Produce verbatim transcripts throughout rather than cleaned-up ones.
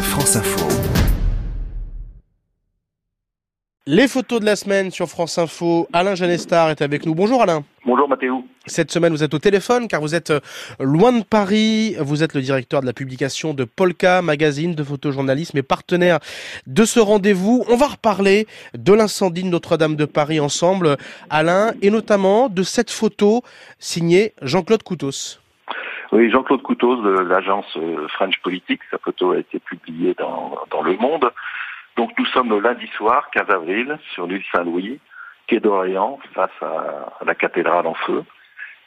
France Info. Les photos de la semaine sur France Info, Alain Genestar est avec nous. Bonjour Alain. Bonjour Mathéo. Cette semaine vous êtes au téléphone car vous êtes loin de Paris, vous êtes le directeur de la publication de Polka, magazine de photojournalisme et partenaire de ce rendez-vous. On va reparler de l'incendie de Notre-Dame de Paris ensemble Alain, et notamment de cette photo signée Jean-Claude Coutausse. Oui, Jean-Claude Coutausse de l'agence French Politics, sa photo a été publiée dans, dans Le Monde. Donc nous sommes le lundi soir, quinze avril, sur l'île Saint-Louis, quai d'Orléans, face à la cathédrale en feu.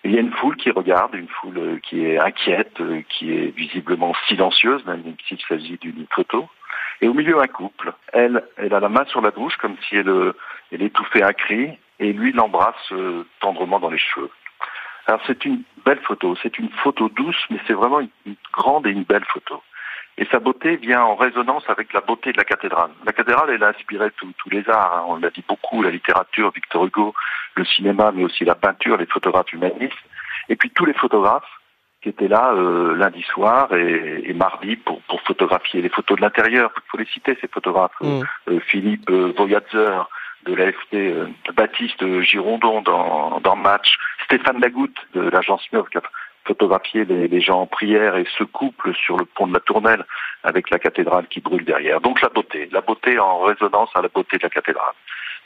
Et il y a une foule qui regarde, une foule qui est inquiète, qui est visiblement silencieuse, même s'il s'agit d'une photo. Et au milieu, un couple. Elle, elle a la main sur la bouche, comme si elle, elle étouffait un cri, et lui l'embrasse tendrement dans les cheveux. Alors c'est une belle photo, c'est une photo douce, mais c'est vraiment une, une grande et une belle photo. Et sa beauté vient en résonance avec la beauté de la cathédrale. La cathédrale, elle a inspiré tous les arts, hein. On l'a dit beaucoup, la littérature, Victor Hugo, le cinéma, mais aussi la peinture, les photographes humanistes. Et puis tous les photographes qui étaient là euh, lundi soir et, et mardi pour, pour photographier les photos de l'intérieur. Il faut les citer, ces photographes. Mmh. Euh, Philippe euh, Voyager de l'A F T, euh, Baptiste Girondon dans, dans Match, Stéphane Lagoutte de l'agence Myop, photographier les, les gens en prière et ce couple sur le pont de la Tournelle avec la cathédrale qui brûle derrière. Donc la beauté, la beauté en résonance à la beauté de la cathédrale.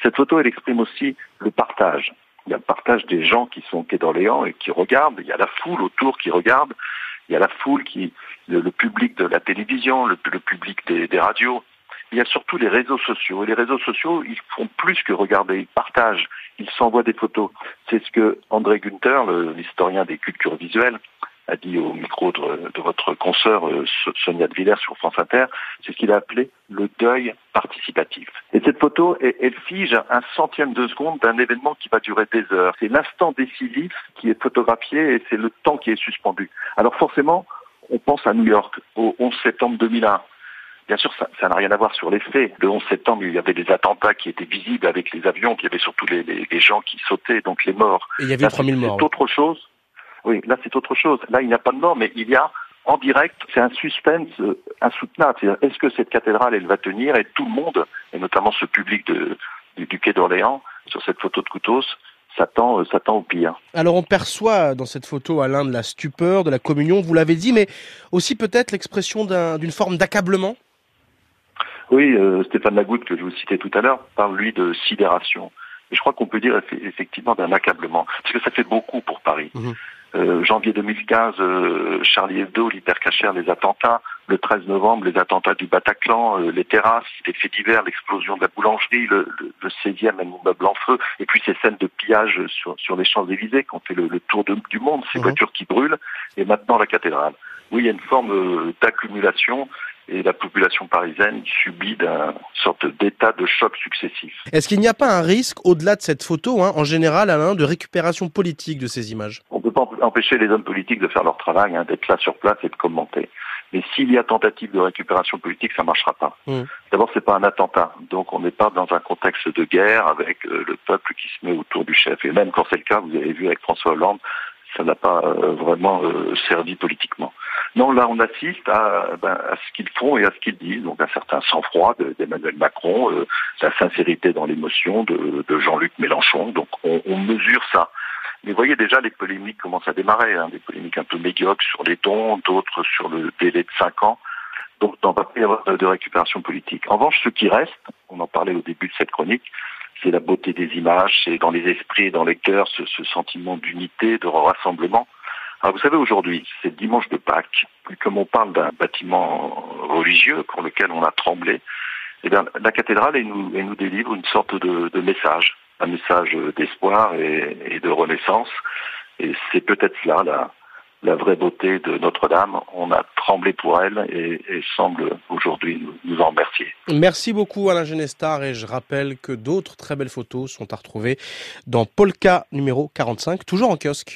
Cette photo, elle exprime aussi le partage. Il y a le partage des gens qui sont au quai d'Orléans et qui regardent, il y a la foule autour qui regarde, il y a la foule qui, le, le public de la télévision, le, le public des, des radios. Il y a surtout les réseaux sociaux. Et les réseaux sociaux, ils font plus que regarder, ils partagent, ils s'envoient des photos. C'est ce que André Günther, l'historien des cultures visuelles, a dit au micro de, de votre consoeur euh, Sonia de Villers sur France Inter, c'est ce qu'il a appelé le deuil participatif. Et cette photo, elle, elle fige un centième de seconde d'un événement qui va durer des heures. C'est l'instant décisif qui est photographié et c'est le temps qui est suspendu. Alors forcément, on pense à New York, au onze septembre deux mille un. Bien sûr, ça, ça n'a rien à voir sur les faits. Le onze septembre, il y avait des attentats qui étaient visibles avec les avions, puis il y avait surtout les, les, les gens qui sautaient, donc les morts. Et il y avait trois mille morts. C'est autre chose. Oui, là, c'est autre chose. Là, il n'y a pas de mort, mais il y a, en direct, c'est un suspense insoutenable. C'est-à-dire, est-ce que cette cathédrale, elle va tenir? Et tout le monde, et notamment ce public de, du, du quai d'Orléans, sur cette photo de Coutausse, s'attend, euh, s'attend au pire. Alors on perçoit dans cette photo, Alain, de la stupeur, de la communion, vous l'avez dit, mais aussi peut-être l'expression d'un, d'une forme d'accablement. Oui, euh, Stéphane Lagoutte, que je vous citais tout à l'heure, parle lui de sidération. Et je crois qu'on peut dire effectivement d'un accablement, parce que ça fait beaucoup pour Paris. Mmh. Euh, janvier deux mille quinze, euh, Charlie Hebdo, l'hypercachère, les attentats. Le treize novembre, les attentats du Bataclan, euh, les terrasses, les faits divers, l'explosion de la boulangerie, le, le, le seizième immeuble en feu. Et puis ces scènes de pillage sur, sur les Champs-Élysées qui ont fait le, le tour de, du monde, ces mmh. voitures qui brûlent. Et maintenant la cathédrale. Oui, il y a une forme euh, d'accumulation. Et la population parisienne subit d'une sorte d'état de choc successif. Est-ce qu'il n'y a pas un risque, au-delà de cette photo, hein, en général, Alain, de récupération politique de ces images? On ne peut pas empêcher les hommes politiques de faire leur travail, hein, d'être là sur place et de commenter. Mais s'il y a tentative de récupération politique, ça ne marchera pas. Mmh. D'abord, ce n'est pas un attentat. Donc, on n'est pas dans un contexte de guerre avec euh, le peuple qui se met autour du chef. Et même quand c'est le cas, vous avez vu avec François Hollande, ça n'a pas euh, vraiment euh, servi politiquement. Non, là, on assiste à, ben, à ce qu'ils font et à ce qu'ils disent. Donc, un certain sang-froid de, d'Emmanuel Macron, euh, la sincérité dans l'émotion de, de Jean-Luc Mélenchon. Donc, on, on mesure ça. Mais vous voyez déjà, les polémiques commencent à démarrer. Hein, des polémiques un peu médiocres sur les dons, d'autres sur le délai de cinq ans. Donc, on ne va pas y avoir de récupération politique. En revanche, ce qui reste, on en parlait au début de cette chronique, c'est la beauté des images, c'est dans les esprits, dans les cœurs, ce, ce sentiment d'unité, de rassemblement. Alors vous savez, aujourd'hui, c'est le dimanche de Pâques, et comme on parle d'un bâtiment religieux pour lequel on a tremblé, eh bien, la cathédrale, elle nous, elle nous délivre une sorte de, de message, un message d'espoir et, et de renaissance. Et c'est peut-être cela, la, la vraie beauté de Notre-Dame. On a tremblé pour elle et, et semble aujourd'hui nous, nous en remercier. Merci beaucoup Alain Genestar, et je rappelle que d'autres très belles photos sont à retrouver dans Polka numéro quarante-cinq, toujours en kiosque.